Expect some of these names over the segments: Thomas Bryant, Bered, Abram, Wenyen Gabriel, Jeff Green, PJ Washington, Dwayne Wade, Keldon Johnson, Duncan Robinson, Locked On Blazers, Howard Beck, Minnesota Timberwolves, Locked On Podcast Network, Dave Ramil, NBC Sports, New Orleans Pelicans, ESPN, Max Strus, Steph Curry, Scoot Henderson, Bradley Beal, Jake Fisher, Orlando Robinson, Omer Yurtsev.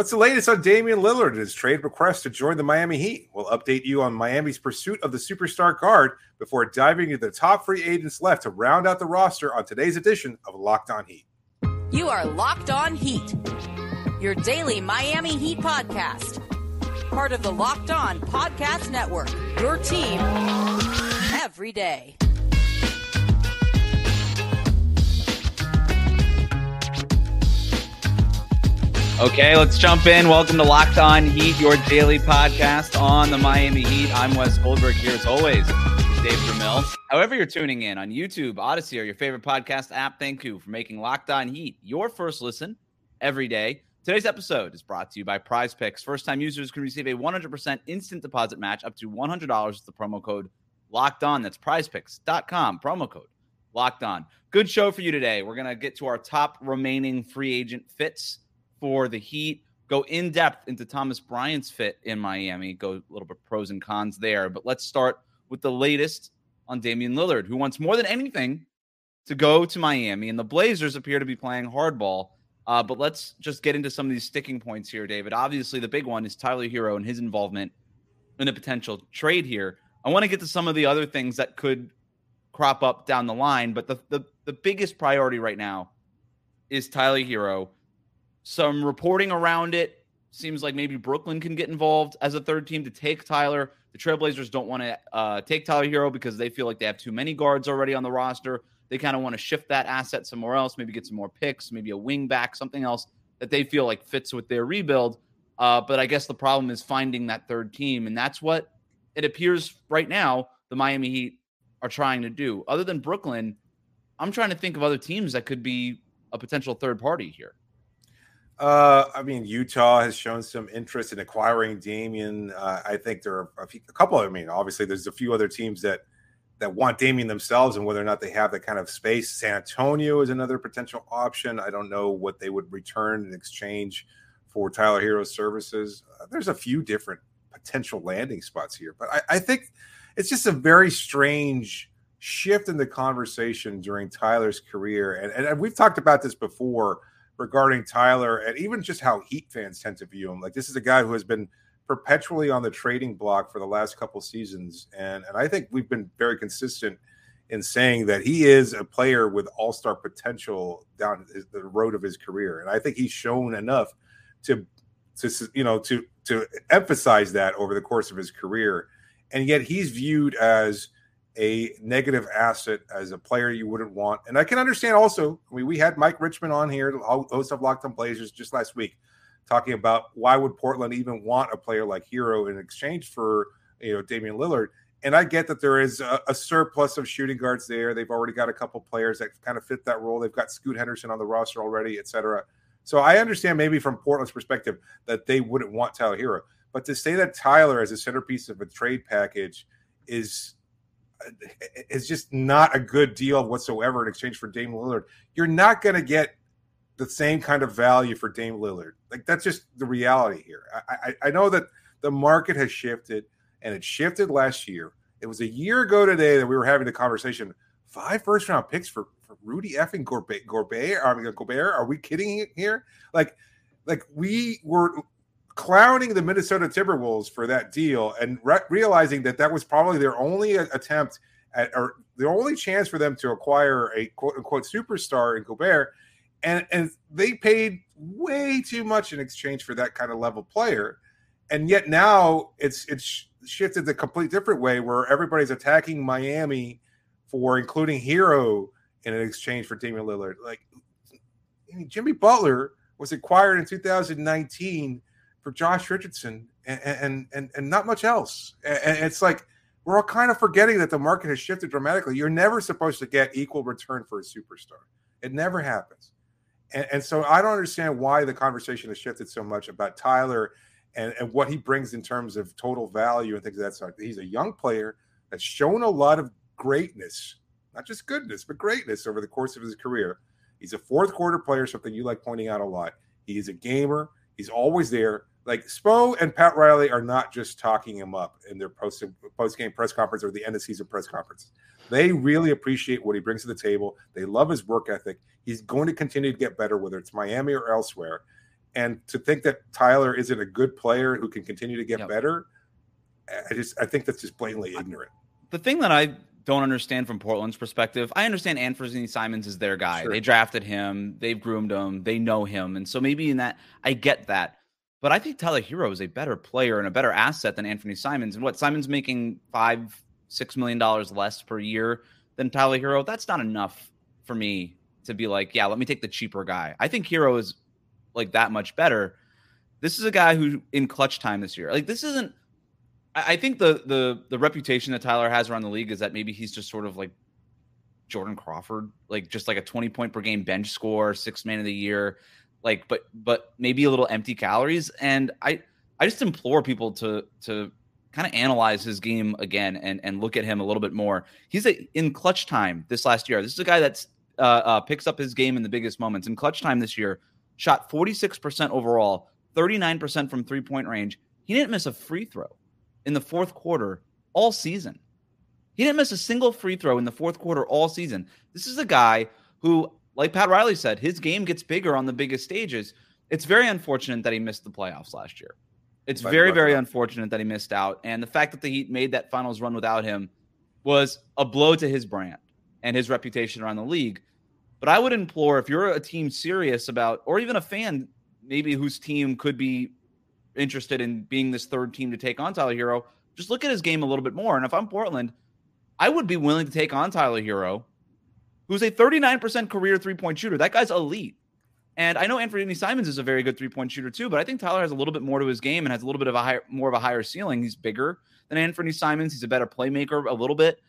What's the latest on Damian Lillard and his trade request to join the Miami Heat? We'll update you on Miami's pursuit of the superstar guard before diving into the top free agents left to round out the roster on today's edition of Locked On Heat. You are Locked On Heat, your daily Miami Heat podcast. Part of the Locked On Podcast Network, your team every day. Okay, let's jump in. Welcome to Locked On Heat, your daily podcast on the Miami Heat. I'm Wes Goldberg here, as always, with Dave Ramil. However you're tuning in, on YouTube, Odyssey, or your favorite podcast app, thank you for making Locked On Heat your first listen every day. Today's episode is brought to you by PrizePicks. First-time users can receive a 100% instant deposit match up to $100 with the promo code Locked On. That's prizepicks.com, promo code Locked On. Good show for you today. We're going to get to our top remaining free agent fits for the Heat, go in depth into Thomas Bryant's fit in Miami, go a little bit pros and cons there. But let's start with the latest on Damian Lillard, who wants more than anything to go to Miami. And the Blazers appear to be playing hardball. But let's just get into some of these sticking points here, David. Obviously, the big one is Tyler Herro and his involvement in a potential trade here. I want to get to some of the other things that could crop up down the line. But the biggest priority right now is Tyler Herro. Some reporting around it seems like maybe Brooklyn can get involved as a third team to take Tyler. The Trailblazers don't want to take Tyler Herro because they feel like they have too many guards already on the roster. They kind of want to shift that asset somewhere else, maybe get some more picks, maybe a wing back, something else that they feel like fits with their rebuild. But I guess the problem is finding that third team, and that's what it appears right now the Miami Heat are trying to do. Other than Brooklyn, I'm trying to think of other teams that could be a potential third party here. I mean, Utah has shown some interest in acquiring Damian. I think there are a couple. I mean, obviously, there's a few other teams that want Damian themselves, and whether or not they have that kind of space. San Antonio is another potential option. I don't know what they would return in exchange for Tyler Herro's services. There's a few different potential landing spots here, but I think it's just a very strange shift in the conversation during Tyler's career. And we've talked about this before regarding Tyler, and even just how Heat fans tend to view him. Like, this is a guy who has been perpetually on the trading block for the last couple seasons. And I think we've been very consistent in saying that he is a player with all-star potential down the road of his career. And I think he's shown enough to emphasize that over the course of his career. And yet he's viewed as a negative asset, as a player you wouldn't want. And I can understand also, I mean, we had Mike Richmond on here, host of Locked On Blazers, just last week, talking about why would Portland even want a player like Herro in exchange for, Damian Lillard. And I get that there is a surplus of shooting guards there. They've already got a couple players that kind of fit that role. They've got Scoot Henderson on the roster already, et cetera. So I understand maybe from Portland's perspective that they wouldn't want Tyler Herro. But to say that Tyler as a centerpiece of a trade package is just not a good deal whatsoever in exchange for Dame Lillard. You're not going to get the same kind of value for Dame Lillard. Like, that's just the reality here. I know that the market has shifted, and it shifted last year. It was a year ago today that we were having the conversation. 5 first-round picks for Rudy effing Gobert? Are we kidding here? Like we were clowning the Minnesota Timberwolves for that deal, and realizing that was probably their only attempt at, or the only chance for them to acquire a quote-unquote superstar in Gobert, and they paid way too much in exchange for that kind of level player. And yet now it's shifted the complete different way, where everybody's attacking Miami for including Herro in an exchange for Damian Lillard. Like, Jimmy Butler was acquired in 2019 for Josh Richardson and not much else. And it's like, we're all kind of forgetting that the market has shifted dramatically. You're never supposed to get equal return for a superstar. It never happens. And so I don't understand why the conversation has shifted so much about Tyler and what he brings in terms of total value and things of that sort. He's a young player that's shown a lot of greatness, not just goodness, but greatness over the course of his career. He's a fourth quarter player, something you like pointing out a lot. He is a gamer. He's always there. Like, Spo and Pat Riley are not just talking him up in their post-game press conference or the end-of-season press conference. They really appreciate what he brings to the table. They love his work ethic. He's going to continue to get better, whether it's Miami or elsewhere. And to think that Tyler isn't a good player who can continue to get better, I think that's just blatantly ignorant. The thing that I don't understand from Portland's perspective, I understand Anfernee Simons is their guy. Sure. They drafted him. They've groomed him. They know him. And so maybe in that, I get that. But I think Tyler Herro is a better player and a better asset than Anfernee Simons. And what, Simons making $5-6 million less per year than Tyler Herro? That's not enough for me to be like, yeah, let me take the cheaper guy. I think Herro is like that much better. This is a guy who in clutch time this year, like this isn't, I think the reputation that Tyler has around the league is that maybe he's just sort of like Jordan Crawford, like just like a 20 point per game bench score, sixth man of the year, like, but maybe a little empty calories. And I just implore people to kind of analyze his game again and look at him a little bit more. He's in clutch time this last year. This is a guy that's picks up his game in the biggest moments. In clutch time this year, shot 46% overall, 39% from 3-point range. He didn't miss a free throw in the fourth quarter all season. He didn't miss a single free throw in the fourth quarter all season. This is a guy who, like Pat Riley said, his game gets bigger on the biggest stages. It's very unfortunate that he missed the playoffs last year. It's very, very unfortunate that he missed out. And the fact that the Heat made that finals run without him was a blow to his brand and his reputation around the league. But I would implore, if you're a team serious about, or even a fan maybe whose team could be interested in being this third team to take on Tyler Herro, just look at his game a little bit more. And if I'm Portland, I would be willing to take on Tyler Herro, who's a 39% career three-point shooter. That guy's elite. And I know Anfernee Simons is a very good three-point shooter too, but I think Tyler has a little bit more to his game and has a little bit of a higher ceiling. He's bigger than Anfernee Simons. He's a better playmaker a little bit.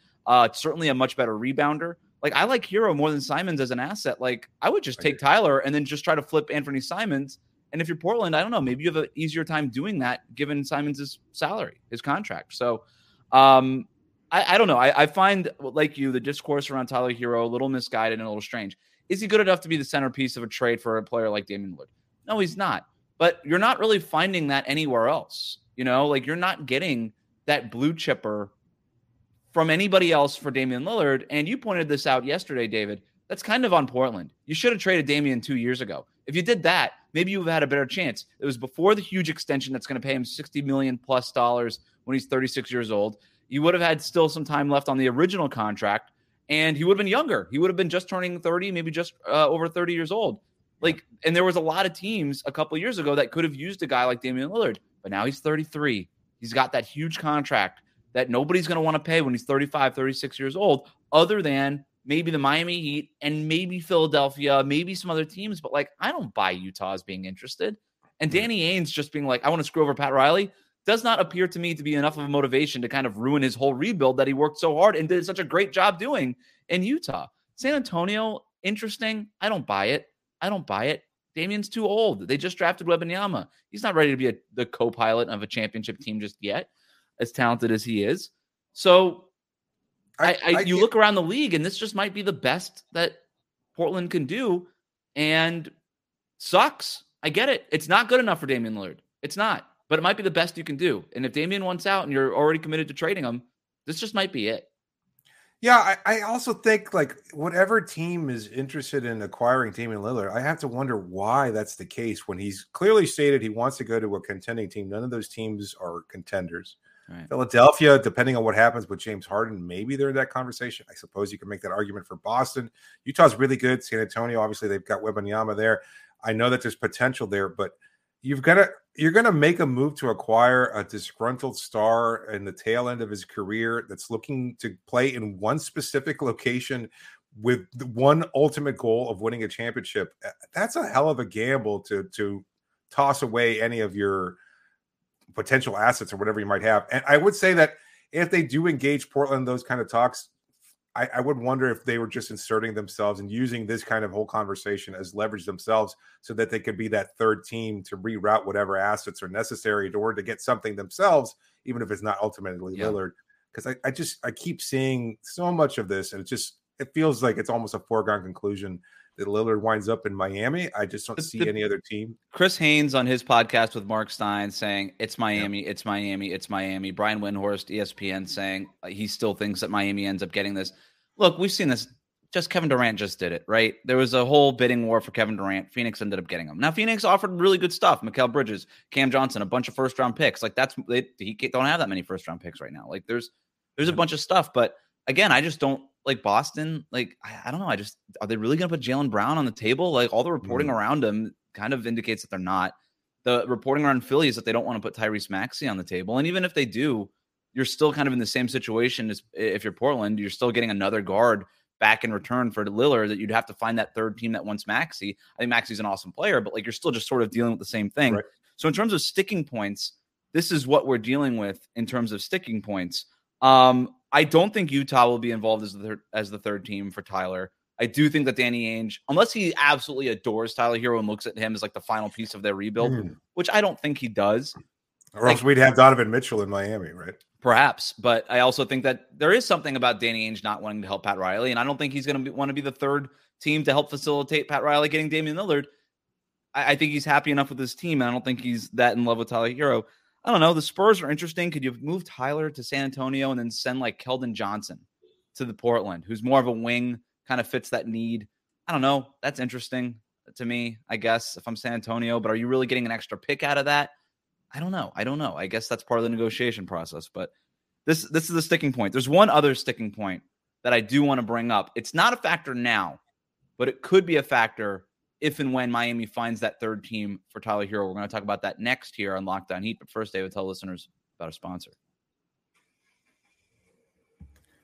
Certainly a much better rebounder. Like, I like Herro more than Simons as an asset. Like, I would just take Tyler and then just try to flip Anfernee Simons. And if you're Portland, I don't know, maybe you have an easier time doing that given Simons' salary, his contract. So I don't know. I find, like you, the discourse around Tyler Herro a little misguided and a little strange. Is he good enough to be the centerpiece of a trade for a player like Damian Lillard? No, he's not. But you're not really finding that anywhere else. You know, like you're not getting that blue chipper from anybody else for Damian Lillard. And you pointed this out yesterday, David. That's kind of on Portland. You should have traded Damian 2 years ago. If you did that, maybe you would have had a better chance. It was before the huge extension that's going to pay him $60 million+ when he's 36 years old. You would have had still some time left on the original contract. And he would have been younger. He would have been just turning 30, maybe just over 30 years old. Like, and there was a lot of teams a couple of years ago that could have used a guy like Damian Lillard. But now he's 33. He's got that huge contract that nobody's going to want to pay when he's 35, 36 years old, other than maybe the Miami Heat and maybe Philadelphia, maybe some other teams. But, like, I don't buy Utah as being interested. And Danny Ainge just being like, I want to screw over Pat Riley, does not appear to me to be enough of a motivation to kind of ruin his whole rebuild that he worked so hard and did such a great job doing in Utah. San Antonio, interesting. I don't buy it. Damian's too old. They just drafted Wembanyama. He's not ready to be the co-pilot of a championship team just yet, as talented as he is. So I look around the league, and this just might be the best that Portland can do, and sucks. I get it. It's not good enough for Damian Lillard. It's not. But it might be the best you can do. And if Damian wants out and you're already committed to trading him, this just might be it. Yeah, I also think, like, whatever team is interested in acquiring Damian Lillard, I have to wonder why that's the case when he's clearly stated he wants to go to a contending team. None of those teams are contenders. Right. Philadelphia, depending on what happens with James Harden, maybe they're in that conversation. I suppose you can make that argument for Boston. Utah's really good. San Antonio, obviously, they've got Wembanyama there. I know that there's potential there, but You're gonna make a move to acquire a disgruntled star in the tail end of his career that's looking to play in one specific location with one ultimate goal of winning a championship. That's a hell of a gamble to toss away any of your potential assets or whatever you might have. And I would say that if they do engage Portland in those kind of talks, I would wonder if they were just inserting themselves and using this kind of whole conversation as leverage themselves so that they could be that third team to reroute whatever assets are necessary in order to get something themselves, even if it's not ultimately Lillard. Because I keep seeing so much of this, and it feels like it's almost a foregone conclusion that Lillard winds up in Miami. I just don't see any other team. Chris Haynes on his podcast with Mark Stein saying, it's Miami, it's Miami, it's Miami. Brian Windhorst, ESPN, saying he still thinks that Miami ends up getting this. Look, we've seen this just Kevin Durant just did it, right? There was a whole bidding war for Kevin Durant. Phoenix ended up getting him. Now, Phoenix offered really good stuff. Mikal Bridges, Cam Johnson, a bunch of first-round picks. Like, that's he don't have that many first-round picks right now. Like, there's a bunch of stuff. But, again, I just don't like Boston. Like, I don't know. I just – are they really going to put Jaylen Brown on the table? Like, all the reporting around him kind of indicates that they're not. The reporting around Philly is that they don't want to put Tyrese Maxey on the table. And even if they do, you're still kind of in the same situation as if you're Portland. You're still getting another guard back in return for Lillard that you'd have to find that third team that wants Maxey. I think Maxey's an awesome player, but like you're still just sort of dealing with the same thing. Right. So in terms of sticking points, this is what we're dealing with in terms of sticking points. I don't think Utah will be involved as the third team for Tyler. I do think that Danny Ainge, unless he absolutely adores Tyler Herro and looks at him as like the final piece of their rebuild, which I don't think he does. Or else we'd have Donovan Mitchell in Miami, right? Perhaps, but I also think that there is something about Danny Ainge not wanting to help Pat Riley, and I don't think he's going to want to be the third team to help facilitate Pat Riley getting Damian Lillard. I think he's happy enough with his team, and I don't think he's that in love with Tyler Herro. I don't know. The Spurs are interesting. Could you move Tyler to San Antonio and then send like Keldon Johnson to the Portland, who's more of a wing, kind of fits that need? I don't know. That's interesting to me, I guess, if I'm San Antonio, but are you really getting an extra pick out of that? I don't know. I guess that's part of the negotiation process, but this is the sticking point. There's one other sticking point that I do want to bring up. It's not a factor now, but it could be a factor if and when Miami finds that third team for Tyler Herro. We're going to talk about that next here on Locked On Heat, but first, David, tell listeners about our sponsor.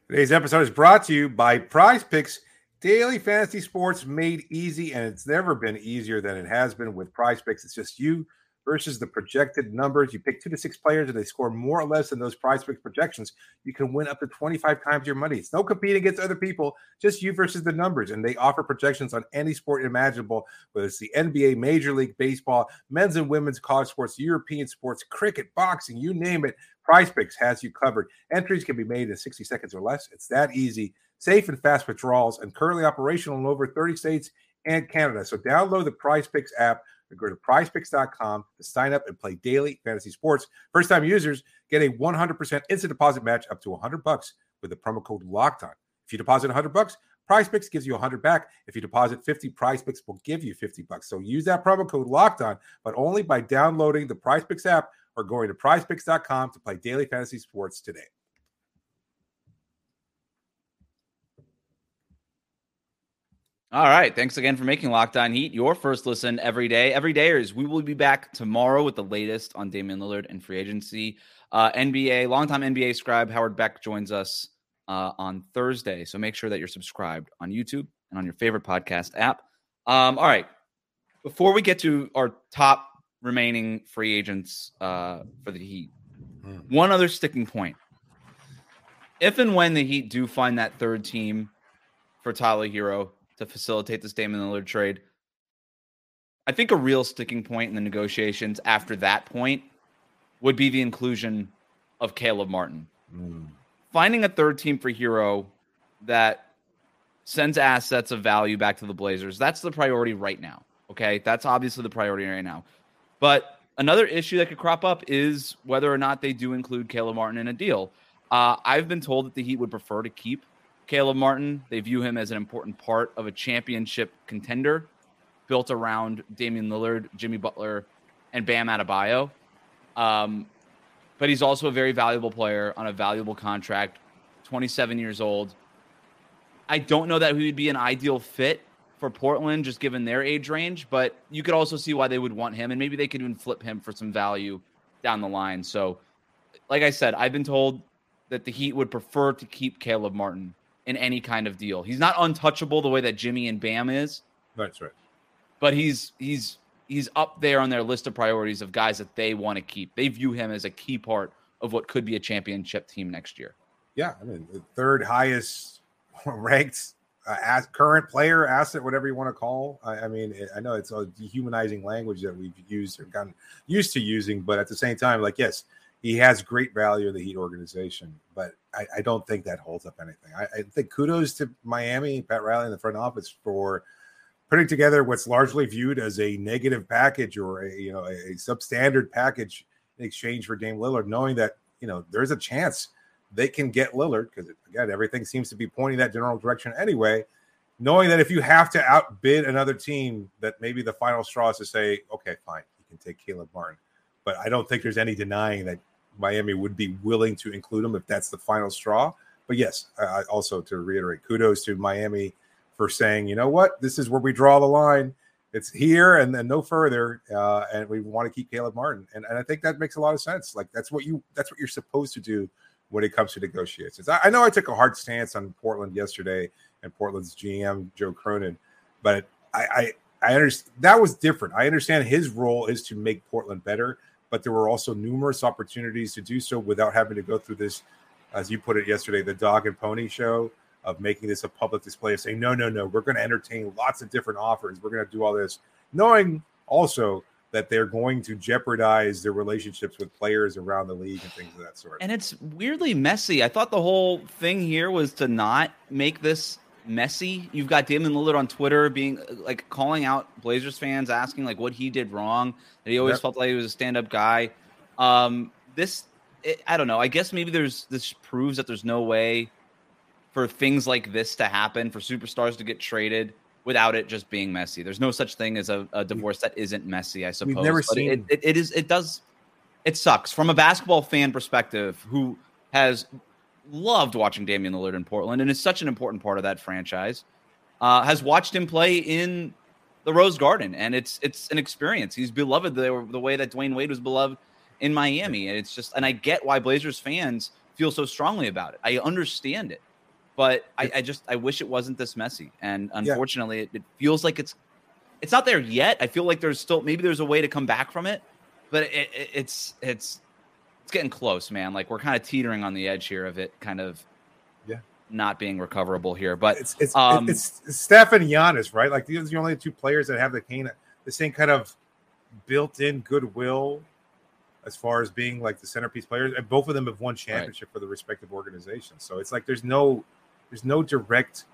Today's episode is brought to you by PrizePicks, daily fantasy sports made easy, and it's never been easier than it has been with PrizePicks. It's just you versus the projected numbers. You pick 2 to 6 players and they score more or less than those PrizePicks projections. You can win up to 25 times your money. It's no competing against other people, just you versus the numbers. And they offer projections on any sport imaginable, whether it's the NBA, Major League Baseball, men's and women's college sports, European sports, cricket, boxing, you name it. PrizePicks has you covered. Entries can be made in 60 seconds or less. It's that easy. Safe and fast withdrawals, and currently operational in over 30 states and Canada. So download the PrizePicks app or go to prizepicks.com to sign up and play daily fantasy sports. First-time users get a 100% instant deposit match up to $100 with the promo code LOCKEDON. If you deposit $100, PrizePicks gives you $100 back. If you deposit $50, PrizePicks will give you $50. So use that promo code LOCKEDON, but only by downloading the PrizePicks app or going to prizepicks.com to play daily fantasy sports today. All right. Thanks again for making Locked On Heat your first listen every day. Every day is we will be back tomorrow with the latest on Damian Lillard and free agency. NBA, longtime NBA scribe Howard Beck joins us on Thursday. So make sure that you're subscribed on YouTube and on your favorite podcast app. All right. Before we get to our top remaining free agents for the Heat, one other sticking point. If and when the Heat do find that third team for Tyler Herro to facilitate this Damian Lillard trade, I think a real sticking point in the negotiations after that point would be the inclusion of Caleb Martin. Finding a third team for Herro that sends assets of value back to the Blazers, that's the priority right now, okay? That's obviously the priority right now. But another issue that could crop up is whether or not they do include Caleb Martin in a deal. I've been told that the Heat would prefer to keep Caleb Martin. They view him as an important part of a championship contender built around Damian Lillard, Jimmy Butler, and Bam Adebayo. But he's also a very valuable player on a valuable contract, 27 years old. I don't know that he would be an ideal fit for Portland, just given their age range, but you could also see why they would want him, and maybe they could even flip him for some value down the line. So, like I said, I've been told that the Heat would prefer to keep Caleb Martin in any kind of deal. He's not untouchable the way that Jimmy and Bam is. That's right. But he's up there on their list of priorities of guys that they want to keep. They view him as a key part of what could be a championship team next year. Yeah, I mean, the third highest ranked current player, asset, whatever you want to call. I know it's a dehumanizing language that we've used or gotten used to using, but at the same time, like, yes, he has great value in the Heat organization, but I don't think that holds up anything. I think kudos to Miami, Pat Riley, and the front office for putting together what's largely viewed as a negative package or a substandard package in exchange for Dame Lillard, knowing that, there's a chance they can get Lillard because, again, everything seems to be pointing that general direction anyway. knowing that if you have to outbid another team, that maybe the final straw is to say, okay, fine, you can take Caleb Martin. But I don't think there's any denying that Miami would be willing to include him if that's the final straw. But yes, also to reiterate, kudos to Miami for saying, you know what, this is where we draw the line. It's here and then no further. And we want to keep Caleb Martin. And I think that makes a lot of sense. Like that's what you're supposed to do when it comes to negotiations. I know I took a hard stance on Portland yesterday and Portland's GM, Joe Cronin, but I understand that was different. I understand his role is to make Portland better, but there were also numerous opportunities to do so without having to go through this, as you put it yesterday, the dog and pony show of making this a public display of saying, no, we're going to entertain lots of different offers. We're going to do all this, knowing also that they're going to jeopardize their relationships with players around the league and things of that sort. And it's weirdly messy. I thought the whole thing here was to not make this messy. You've got Damian Lillard on Twitter being like calling out Blazers fans, asking like what he did wrong, that he always felt like he was a stand-up guy. I don't know. I guess maybe this proves that there's no way for things like this to happen, for superstars to get traded without it just being messy. There's no such thing as a divorce that isn't messy, I suppose. We've never seen it. It sucks from a basketball fan perspective who has loved watching Damian Lillard in Portland and is such an important part of that franchise, has watched him play in the Rose Garden. And it's an experience. He's beloved the way that Dwayne Wade was beloved in Miami. And it's just, and I get why Blazers fans feel so strongly about it. I understand it, but I wish it wasn't this messy. And unfortunately it feels like it's not there yet. I feel like there's still, maybe there's a way to come back from it, but it's getting close, man. Like we're kind of teetering on the edge here of it kind of not being recoverable here, but it's Steph and Giannis, right? Like these are the only two players that have the same kind of built-in goodwill as far as being like the centerpiece players. And both of them have won championship for the respective organizations. So it's like, there's no direct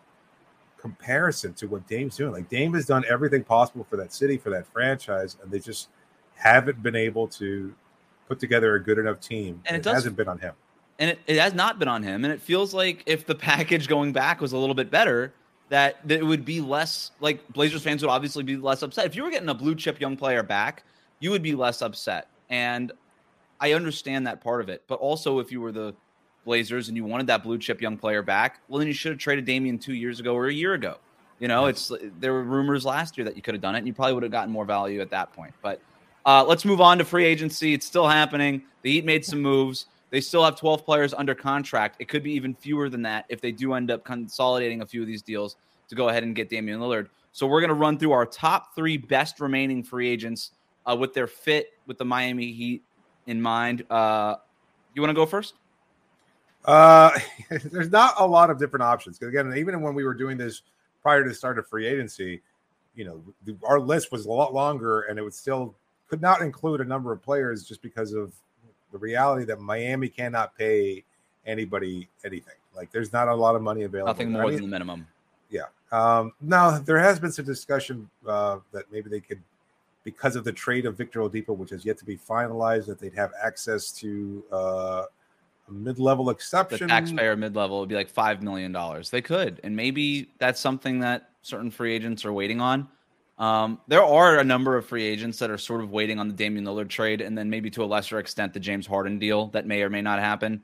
comparison to what Dame's doing. Like Dame has done everything possible for that city, for that franchise. And they just haven't been able to put together a good enough team, and it hasn't been on him. And it has not been on him, and it feels like if the package going back was a little bit better, that it would be less, like Blazers fans would obviously be less upset. If you were getting a blue-chip young player back, you would be less upset, and I understand that part of it. But also, if you were the Blazers and you wanted that blue-chip young player back, well, then you should have traded Damian 2 years ago or a year ago. You know, there were rumors last year that you could have done it, and you probably would have gotten more value at that point, but... let's move on to free agency. It's still happening. The Heat made some moves. They still have 12 players under contract. It could be even fewer than that if they do end up consolidating a few of these deals to go ahead and get Damian Lillard. So we're going to run through our top 3 best remaining free agents with their fit with the Miami Heat in mind. You want to go first? There's not a lot of different options. Because again, even when we were doing this prior to the start of free agency, you know, our list was a lot longer and it would still could not include a number of players just because of the reality that Miami cannot pay anybody anything. Like there's not a lot of money available. Nothing more than the minimum. Yeah. Now there has been some discussion that maybe they could, because of the trade of Victor Oladipo, which has yet to be finalized, that they'd have access to a mid-level exception. The taxpayer mid-level would be like $5 million. They could. And maybe that's something that certain free agents are waiting on. There are a number of free agents that are sort of waiting on the Damian Lillard trade, and then maybe to a lesser extent the James Harden deal that may or may not happen,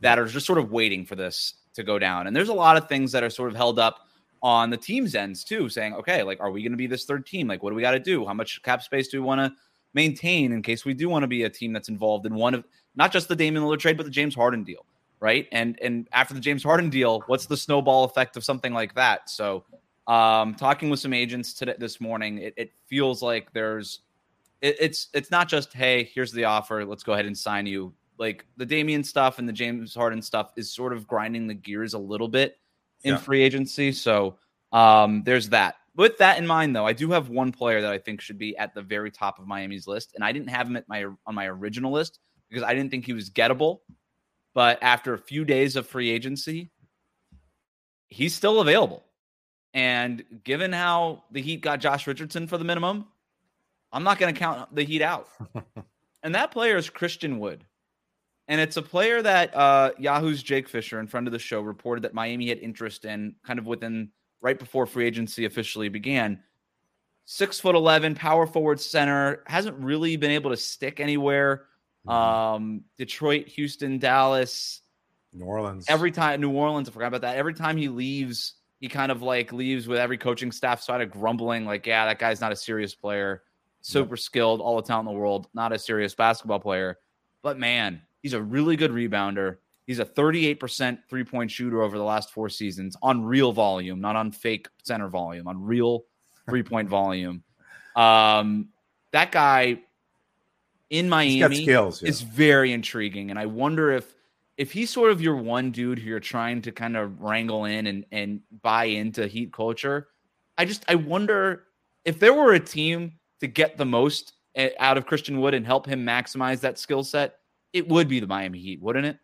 that are just sort of waiting for this to go down. And there's a lot of things that are sort of held up on the team's ends too, saying, okay, like, are we going to be this third team? Like, what do we got to do? How much cap space do we want to maintain in case we do want to be a team that's involved in one of not just the Damian Lillard trade, but the James Harden deal, right? And after the James Harden deal, what's the snowball effect of something like that? So talking with some agents today, this morning, it feels like it's not just, hey, here's the offer, let's go ahead and sign you. Like the Damian stuff and the James Harden stuff is sort of grinding the gears a little bit in free agency. So there's that. With that in mind, though, I do have one player that I think should be at the very top of Miami's list, and I didn't have him on my original list because I didn't think he was gettable. But after a few days of free agency, he's still available. And given how the Heat got Josh Richardson for the minimum, I'm not going to count the Heat out. And that player is Christian Wood. And it's a player that Yahoo's Jake Fisher, in front of the show, reported that Miami had interest in kind of within right before free agency officially began. 6'11", power forward center, hasn't really been able to stick anywhere. Detroit, Houston, Dallas, New Orleans. New Orleans, I forgot about that. Every time he leaves, he kind of like leaves with every coaching staff sort of grumbling, like, yeah, that guy's not a serious player. Super skilled, all the talent in the world, not a serious basketball player. But man, he's a really good rebounder. He's a 38% three-point shooter over the last four seasons on real volume, not on fake center volume, on real three-point volume. That guy in Miami skills, is very intriguing. And I wonder if he's sort of your one dude who you're trying to kind of wrangle in and buy into Heat culture. I wonder if there were a team to get the most out of Christian Wood and help him maximize that skill set, it would be the Miami Heat, wouldn't it?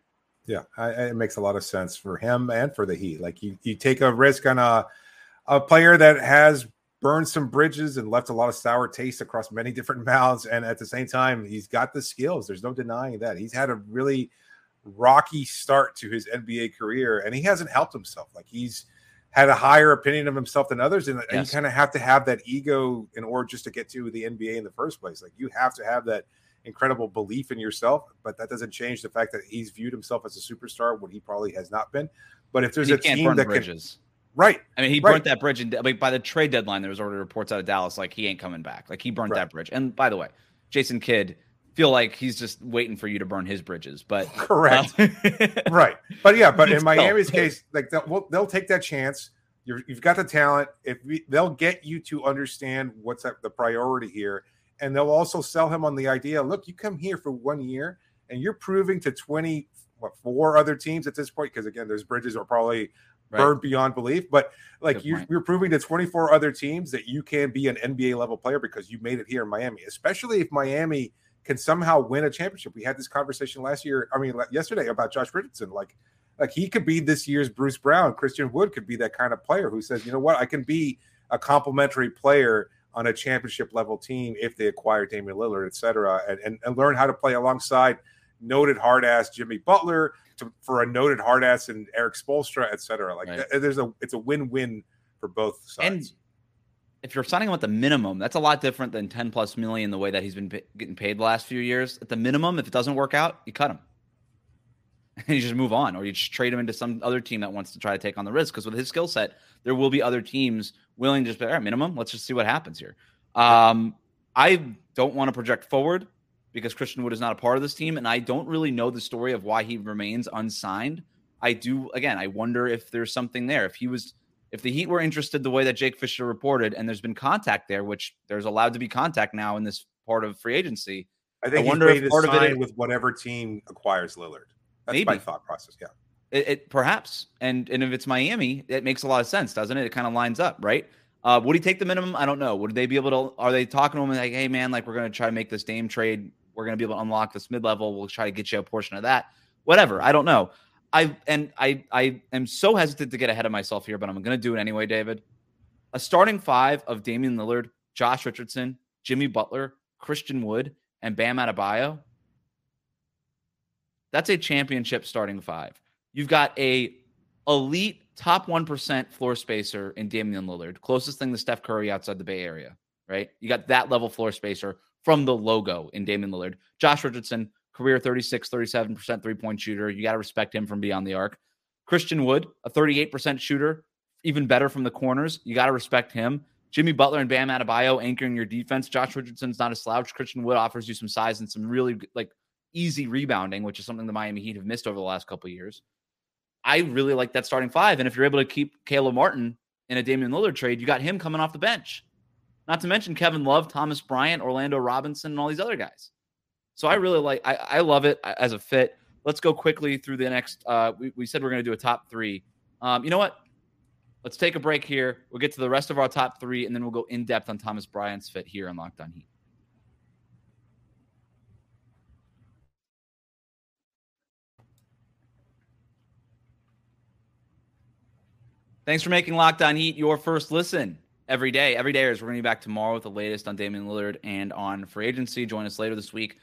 Yeah, it makes a lot of sense for him and for the Heat. Like you take a risk on a player that has burned some bridges and left a lot of sour taste across many different mouths. And at the same time, he's got the skills. There's no denying that. He's had a really rocky start to his NBA career, and he hasn't helped himself. Like he's had a higher opinion of himself than others. And you kind of have to have that ego in order just to get to the NBA in the first place. Like you have to have that incredible belief in yourself, but that doesn't change the fact that he's viewed himself as a superstar when he probably has not been. But if there's a team that bridges. Right. I mean, he burnt that bridge. And by the trade deadline, there was already reports out of Dallas, like he ain't coming back. Like he burnt that bridge. And by the way, Jason Kidd, feel like he's just waiting for you to burn his bridges, but correct. Right. But yeah, but in Miami's case, like they'll take that chance. You've got the talent. They'll get you to understand what's the priority here. And they'll also sell him on the idea, look, you come here for 1 year and you're proving to 24 other teams at this point. Cause again, those bridges are probably burned beyond belief, but like you're proving to 24 other teams that you can be an NBA level player because you made it here in Miami, especially if Miami can somehow win a championship. We had this conversation yesterday about Josh Richardson. Like he could be this year's Bruce Brown. Christian Wood could be that kind of player who says, you know what, I can be a complimentary player on a championship level team if they acquire Damian Lillard, et cetera, and learn how to play alongside noted hard ass Jimmy Butler for a noted hard ass and Eric Spoelstra, et cetera. Like it's a win-win for both sides. And if you're signing him at the minimum, that's a lot different than 10 plus million, the way that he's been getting paid the last few years. At the minimum, if it doesn't work out, you cut him and you just move on, or you just trade him into some other team that wants to try to take on the risk. Cause with his skill set, there will be other teams willing to just be all right, minimum. Let's just see what happens here. I don't want to project forward because Christian Wood is not a part of this team. And I don't really know the story of why he remains unsigned. I wonder if there's something there. If the Heat were interested the way that Jake Fisher reported, and there's been contact there, which there's allowed to be contact now in this part of free agency, I think I wonder if part of it is with whatever team acquires Lillard. That's maybe my thought process. Yeah, it perhaps, and if it's Miami, it makes a lot of sense, doesn't it? It kind of lines up, right? Would he take the minimum? I don't know. Would they be able to? Are they talking to him like, hey man, like we're going to try to make this Dame trade. We're going to be able to unlock this mid level. We'll try to get you a portion of that. Whatever. I don't know. I am so hesitant to get ahead of myself here, but I'm going to do it anyway, David. A starting five of Damian Lillard, Josh Richardson, Jimmy Butler, Christian Wood, and Bam Adebayo. That's a championship starting five. You've got a elite top 1% floor spacer in Damian Lillard, closest thing to Steph Curry outside the Bay Area, right? You got that level floor spacer from the logo in Damian Lillard. Josh Richardson, career 36, 37% three-point shooter. You got to respect him from beyond the arc. Christian Wood, a 38% shooter, even better from the corners. You got to respect him. Jimmy Butler and Bam Adebayo anchoring your defense. Josh Richardson's not a slouch. Christian Wood offers you some size and some really like easy rebounding, which is something the Miami Heat have missed over the last couple of years. I really like that starting five. And if you're able to keep Caleb Martin in a Damian Lillard trade, you got him coming off the bench. Not to mention Kevin Love, Thomas Bryant, Orlando Robinson, and all these other guys. So I really like, I love it as a fit. Let's go quickly through the next, we said we're going to do a top three. You know what? Let's take a break here. We'll get to the rest of our top three, and then we'll go in depth on Thomas Bryant's fit here on Locked On Heat. Thanks for making Locked On Heat your first listen. Every day, everydayers, we're going to be back tomorrow with the latest on Damian Lillard and on free agency. Join us later this week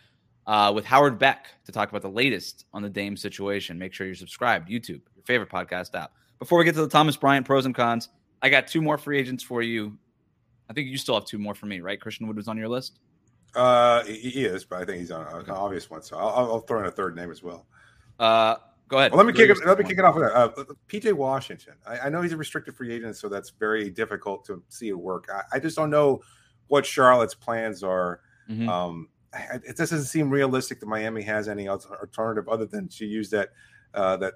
with Howard Beck to talk about the latest on the Dame situation. Make sure you're subscribed, YouTube, your favorite podcast app. Before we get to the Thomas Bryant pros and cons, I got two more free agents for you. I think you still have two more for me, right? Christian Wood was on your list? He is, but I think he's on an obvious one. So I'll throw in a third name as well. Go ahead. Well, let me kick it off with that. PJ Washington. I know he's a restricted free agent, so that's very difficult to see it work. I just don't know what Charlotte's plans are. Mm-hmm. It doesn't seem realistic that Miami has any alternative other than to use that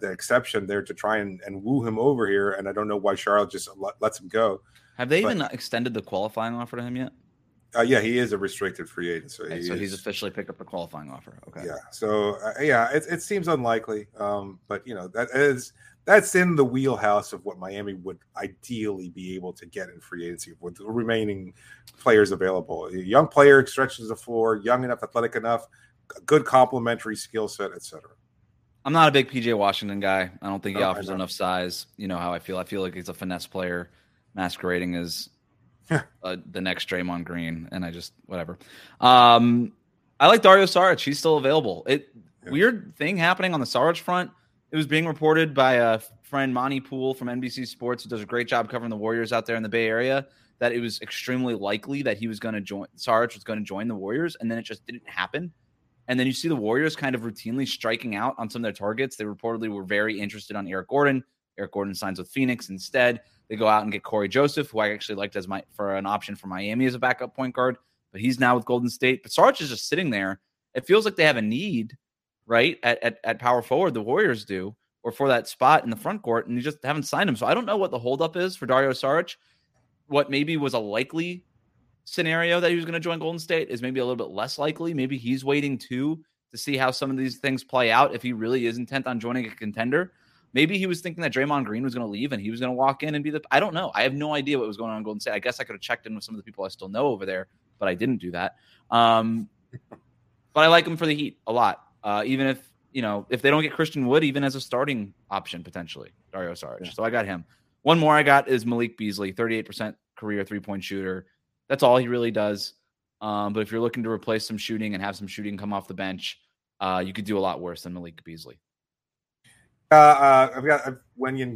exception there to try and woo him over here. And I don't know why Charlotte just lets him go. Have they even extended the qualifying offer to him yet? Yeah, he is a restricted free agent. So, he's officially picked up the qualifying offer. Okay. Yeah. So, it seems unlikely. But, you know, that's in the wheelhouse of what Miami would ideally be able to get in free agency with the remaining players available. A young player stretches the floor, young enough, athletic enough, good complementary skill set, et cetera. I'm not a big PJ Washington guy. I don't think he offers enough size. You know how I feel. I feel like he's a finesse player masquerading as the next Draymond Green, and I just whatever. I like Dario Saric. He's still available. Weird thing happening on the Saric front. It was being reported by a friend, Monty Poole from NBC Sports, who does a great job covering the Warriors out there in the Bay Area, that it was extremely likely that he was going to join. Saric was going to join the Warriors, and then it just didn't happen. And then you see the Warriors kind of routinely striking out on some of their targets. They reportedly were very interested on Eric Gordon. Eric Gordon signs with Phoenix instead. They go out and get Corey Joseph, who I actually liked for an option for Miami as a backup point guard, but he's now with Golden State. But Saric is just sitting there. It feels like they have a need, right, at power forward, the Warriors do, or for that spot in the front court, and you just haven't signed him. So I don't know what the holdup is for Dario Saric. What maybe was a likely scenario that he was going to join Golden State is maybe a little bit less likely. Maybe he's waiting, too, to see how some of these things play out if he really is intent on joining a contender. Maybe he was thinking that Draymond Green was going to leave and he was going to walk in and be the – I don't know. I have no idea what was going on in Golden State. I guess I could have checked in with some of the people I still know over there, but I didn't do that. But I like him for the Heat a lot, even if they don't get Christian Wood, even as a starting option potentially, Dario Saric. Yeah. So I got him. One more I got is Malik Beasley, 38% career three-point shooter. That's all he really does. But if you're looking to replace some shooting and have some shooting come off the bench, you could do a lot worse than Malik Beasley. I've got Wenyen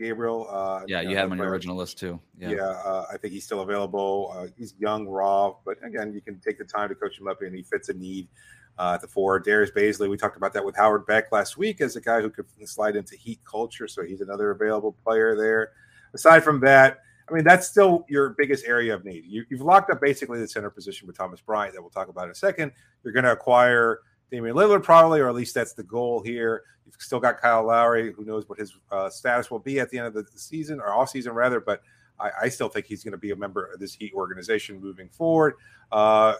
Gabriel. You had him on your original list too. Yeah, I think he's still available. He's young, raw, but again, you can take the time to coach him up, and he fits a need at the four. Darius Baisley, we talked about that with Howard Beck last week, as a guy who could slide into Heat culture, so he's another available player there. Aside from that, I mean, that's still your biggest area of need. You've locked up basically the center position with Thomas Bryant that we'll talk about in a second. You're going to acquire Damian Lillard probably, or at least that's the goal here. You've still got Kyle Lowry. Who knows what his status will be at the end of the season, or off season rather, but I still think he's going to be a member of this Heat organization moving forward.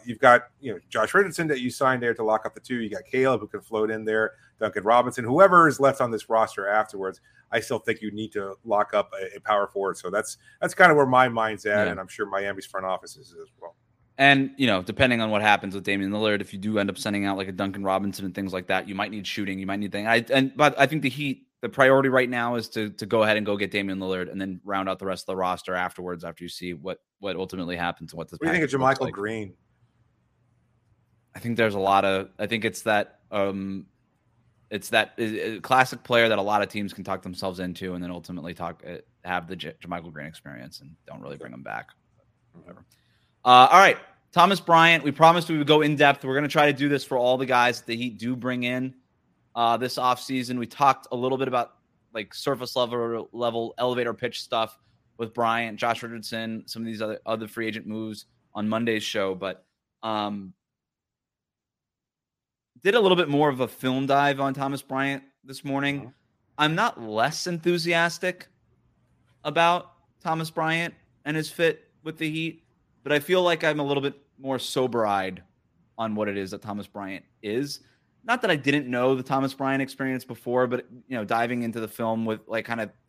You've got Josh Richardson that you signed there to lock up the two. You got Caleb who can float in there, Duncan Robinson, whoever is left on this roster afterwards. I still think you need to lock up a power forward. So that's kind of where my mind's at, and I'm sure Miami's front office is as well. And, depending on what happens with Damian Lillard, if you do end up sending out like a Duncan Robinson and things like that, you might need shooting. You might need things. But I think the Heat, the priority right now is to go ahead and go get Damian Lillard and then round out the rest of the roster afterwards after you see what ultimately happens and what this. What do you think of Jermichael Green? I think there's it's that classic player that a lot of teams can talk themselves into and then ultimately have the Jermichael Green experience and don't really bring him back. Whatever. All right, Thomas Bryant, we promised we would go in-depth. We're going to try to do this for all the guys that the Heat do bring in this offseason. We talked a little bit about like surface level elevator pitch stuff with Bryant, Josh Richardson, some of these other free agent moves on Monday's show, but did a little bit more of a film dive on Thomas Bryant this morning. I'm not less enthusiastic about Thomas Bryant and his fit with the Heat, but I feel like I'm a little bit more sober-eyed on what it is that Thomas Bryant is. Not that I didn't know the Thomas Bryant experience before, but diving into the film with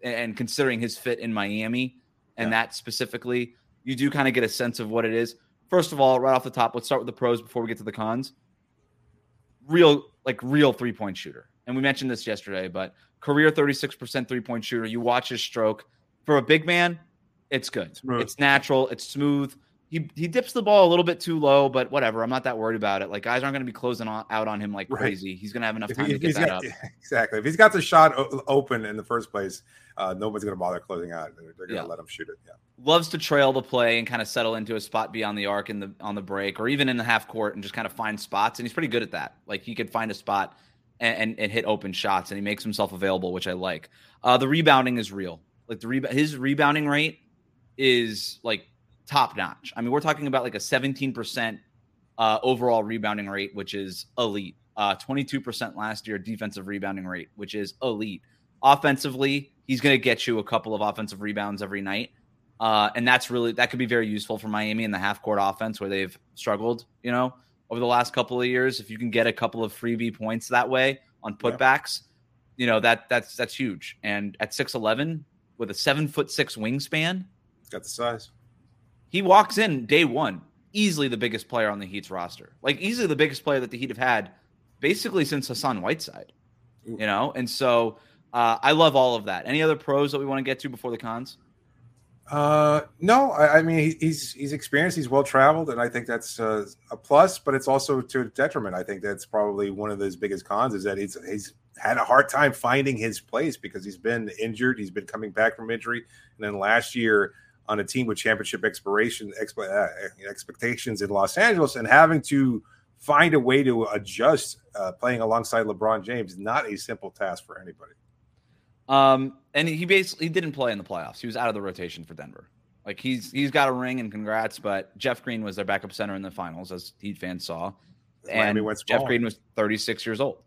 and considering his fit in Miami and that specifically, you do kind of get a sense of what it is. First of all, right off the top, let's start with the pros before we get to the cons. Real three-point shooter. And we mentioned this yesterday, but career 36% three-point shooter. You watch his stroke. For a big man, it's good. It's natural. It's smooth. He dips the ball a little bit too low, but whatever. I'm not that worried about it. Like, guys aren't going to be closing out on him like crazy. He's going to have enough time to get that up. Exactly. If he's got the shot open in the first place, nobody's going to bother closing out. They're going to let him shoot it. Yeah. Loves to trail the play and kind of settle into a spot beyond the arc on the break or even in the half court and just kind of find spots. And he's pretty good at that. Like, he could find a spot and hit open shots, and he makes himself available, which I like. The rebounding is real. Like, his rebounding rate is, like, top notch. I mean, we're talking about like a 17% overall rebounding rate, which is elite. 22% last year defensive rebounding rate, which is elite. Offensively, he's going to get you a couple of offensive rebounds every night. And that could be very useful for Miami in the half court offense where they've struggled, you know, over the last couple of years. If you can get a couple of freebie points that way on putbacks, you know, that's huge. And at 6'11" with a 7'6" wingspan, got the size. He walks in day one, easily the biggest player on the Heat's roster. Like, easily the biggest player that the Heat have had basically since Hassan Whiteside, you know? And so I love all of that. Any other pros that we want to get to before the cons? No, I mean, he's experienced, he's well-traveled, and I think that's a plus, but it's also to a detriment. I think that's probably one of his biggest cons is that he's had a hard time finding his place because he's been injured. He's been coming back from injury. And then last year, on a team with championship expectations in Los Angeles and having to find a way to adjust playing alongside LeBron James, not a simple task for anybody. And he didn't play in the playoffs. He was out of the rotation for Denver. Like, he's got a ring and congrats, but Jeff Green was their backup center in the finals, as Heat fans saw. And Jeff Green was 36 years old.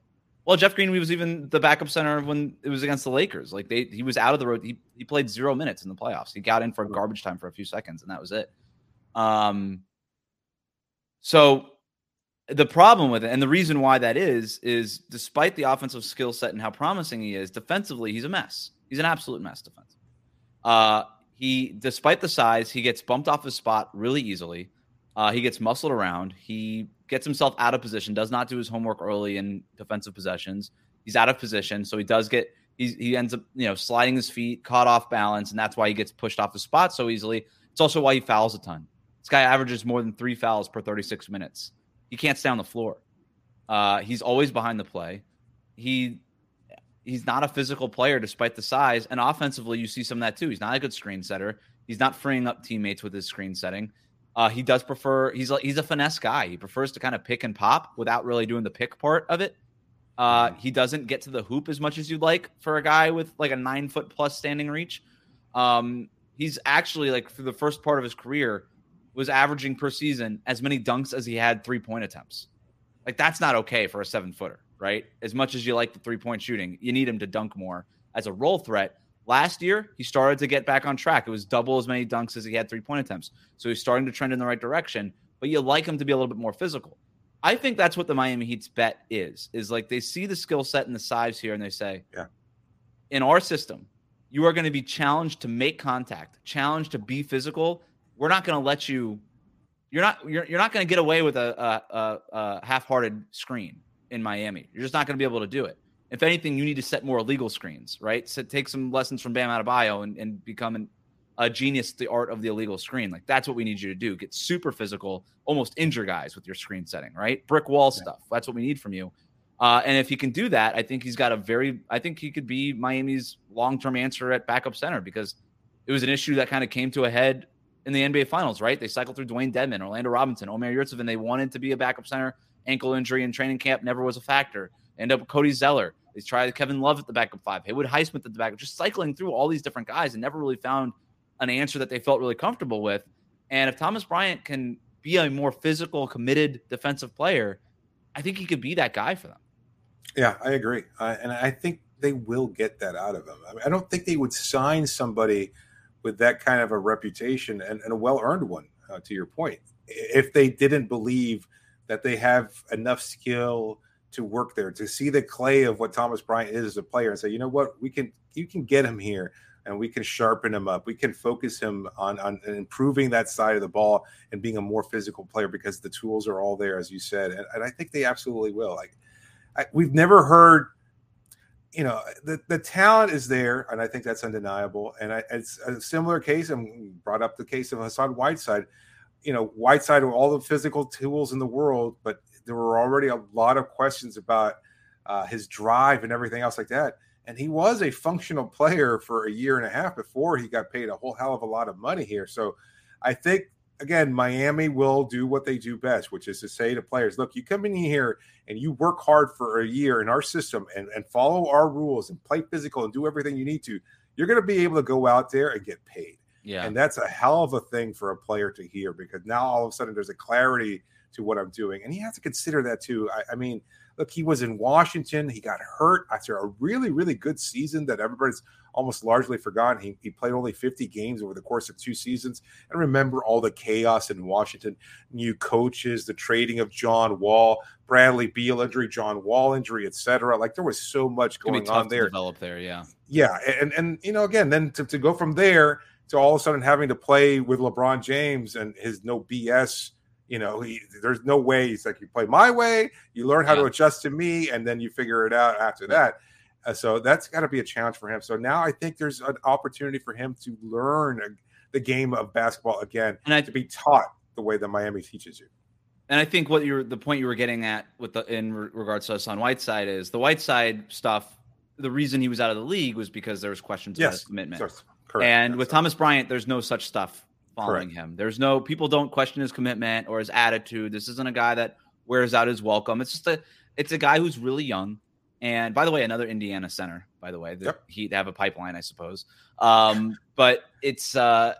Well, Jeff Green was even the backup center when it was against the Lakers. Like, he was out of the road. He played 0 minutes in the playoffs. He got in for garbage time for a few seconds, and that was it. So the problem with it, and the reason why that is despite the offensive skill set and how promising he is, defensively, he's a mess. He's an absolute mess defensively. Despite the size, he gets bumped off his spot really easily. He gets muscled around. He gets himself out of position, does not do his homework early in defensive possessions. He's out of position, so he ends up, you know, sliding his feet, caught off balance, and that's why he gets pushed off his spot so easily. It's also why he fouls a ton. This guy averages more than 3 fouls per 36 minutes. He can't stay on the floor. He's always behind the play. He's not a physical player despite the size, and offensively you see some of that too. He's not a good screen setter. He's not freeing up teammates with his screen setting. He does prefer. He's a finesse guy. He prefers to kind of pick and pop without really doing the pick part of it. He doesn't get to the hoop as much as you'd like for a guy with like a 9-foot-plus standing reach. He's actually, like, for the first part of his career, was averaging per season as many dunks as he had 3-point attempts. Like, that's not okay for a 7-footer, right? As much as you like the 3-point shooting, you need him to dunk more as a roll threat. Last year, he started to get back on track. It was double as many dunks as he had 3-point attempts. So he's starting to trend in the right direction, but you like him to be a little bit more physical. I think that's what the Miami Heat's bet is like they see the skill set and the size here, and they say, in our system, you are going to be challenged to make contact, challenged to be physical. We're not going to let you – you're not going to get away with a half-hearted screen in Miami. You're just not going to be able to do it. If anything, you need to set more illegal screens, right? So take some lessons from Bam Adebayo and become a genius at the art of the illegal screen. Like, that's what we need you to do. Get super physical, almost injure guys with your screen setting, right? Brick wall stuff. That's what we need from you. And if he can do that, I think he's got I think he could be Miami's long-term answer at backup center, because it was an issue that kind of came to a head in the NBA Finals, right? They cycled through Dwayne Dedman, Orlando Robinson, Omer Yurtsev, and they wanted to be a backup center. Ankle injury in training camp never was a factor. End up with Cody Zeller. They tried Kevin Love at the backup 5, Haywood Highsmith at the backup, just cycling through all these different guys and never really found an answer that they felt really comfortable with. And if Thomas Bryant can be a more physical, committed defensive player, I think he could be that guy for them. Yeah, I agree. And I think they will get that out of him. I mean, I don't think they would sign somebody with that kind of a reputation and a well-earned one, to your point, if they didn't believe that they have enough skill to work there, to see the clay of what Thomas Bryant is as a player and say, you know what, you can get him here and we can sharpen him up. We can focus him on improving that side of the ball and being a more physical player, because the tools are all there, as you said. And I think they absolutely will. Like, we've never heard, you know, the talent is there, and I think that's undeniable. And it's a similar case. I brought up the case of Hassan Whiteside. you know, Whiteside with all the physical tools in the world, but there were already a lot of questions about his drive and everything else like that. And he was a functional player for a year and a half before he got paid a whole hell of a lot of money here. So I think, again, Miami will do what they do best, which is to say to players, look, you come in here and you work hard for a year in our system and follow our rules and play physical and do everything you need to, you're going to be able to go out there and get paid. Yeah. And that's a hell of a thing for a player to hear, because now all of a sudden there's a clarity to what I'm doing. And he has to consider that too. I mean, look, he was in Washington. He got hurt after a really, really good season that everybody's almost largely forgotten. He played only 50 games over the course of two seasons. And remember all the chaos in Washington, new coaches, the trading of John Wall, Bradley Beal injury, John Wall injury, et cetera. Like, there was so much going on there. Develop there, yeah. Yeah, and you know, again, then to go from there to all of a sudden having to play with LeBron James and his no BS. You know, there's no way. He's like, you play my way, you learn how to adjust to me, and then you figure it out after that. So that's got to be a challenge for him. So now I think there's an opportunity for him to learn the game of basketball again, and to be taught the way that Miami teaches you. And I think what the point you were getting at with in regards to us on Whiteside is the Whiteside stuff. The reason he was out of the league was because there was questions about his commitment. Correct. And with Thomas Bryant, there's no such stuff following him. There's no, people don't question his commitment or his attitude. This isn't a guy that wears out his welcome. It's just it's a guy who's really young. And by the way, another Indiana center, by the way, He'd have a pipeline, I suppose. But it's not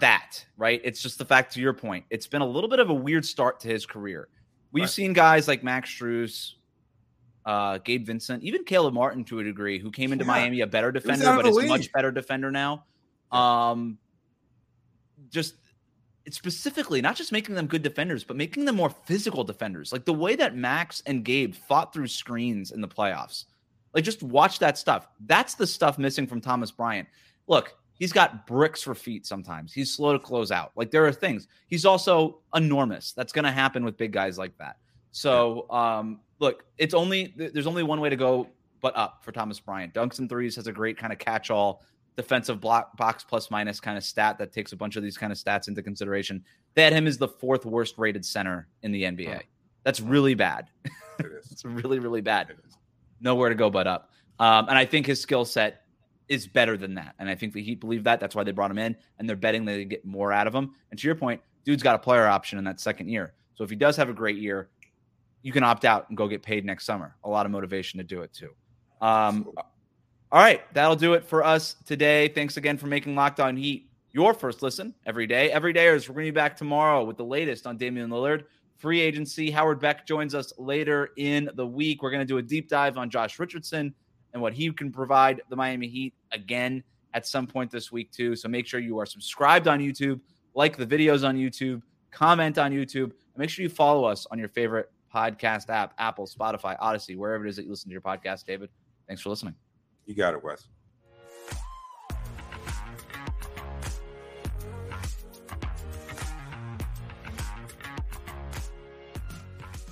that, right. It's just the fact, to your point, it's been a little bit of a weird start to his career. We've seen guys like Max Strus, Gabe Vincent, even Caleb Martin to a degree, who came into Miami a better defender, but is a much better defender now. Just specifically not just making them good defenders, but making them more physical defenders. Like the way that Max and Gabe fought through screens in the playoffs, like just watch that stuff. That's the stuff missing from Thomas Bryant. Look, he's got bricks for feet. Sometimes he's slow to close out. Like there are things. He's also enormous. That's going to happen with big guys like that. So look, there's only one way to go, but up for Thomas Bryant. Dunks and threes has a great kind of catch-all defensive block box plus minus kind of stat that takes a bunch of these kind of stats into consideration. They had him as the fourth worst rated center in the NBA. That's really bad. It's really, really bad. Nowhere to go but up. And I think his skill set is better than that. And I think the Heat believe that. That's why they brought him in, and they're betting they get more out of him. And to your point, dude's got a player option in that second year. So if he does have a great year, you can opt out and go get paid next summer. A lot of motivation to do it too. All right, that'll do it for us today. Thanks again for making Locked On Heat your first listen every day. Every day, we're going to be back tomorrow with the latest on Damian Lillard, free agency. Howard Beck joins us later in the week. We're going to do a deep dive on Josh Richardson and what he can provide the Miami Heat again at some point this week too. So make sure you are subscribed on YouTube, like the videos on YouTube, comment on YouTube, and make sure you follow us on your favorite podcast app, Apple, Spotify, Odyssey, wherever it is that you listen to your podcast, David. Thanks for listening. You got it, Wes.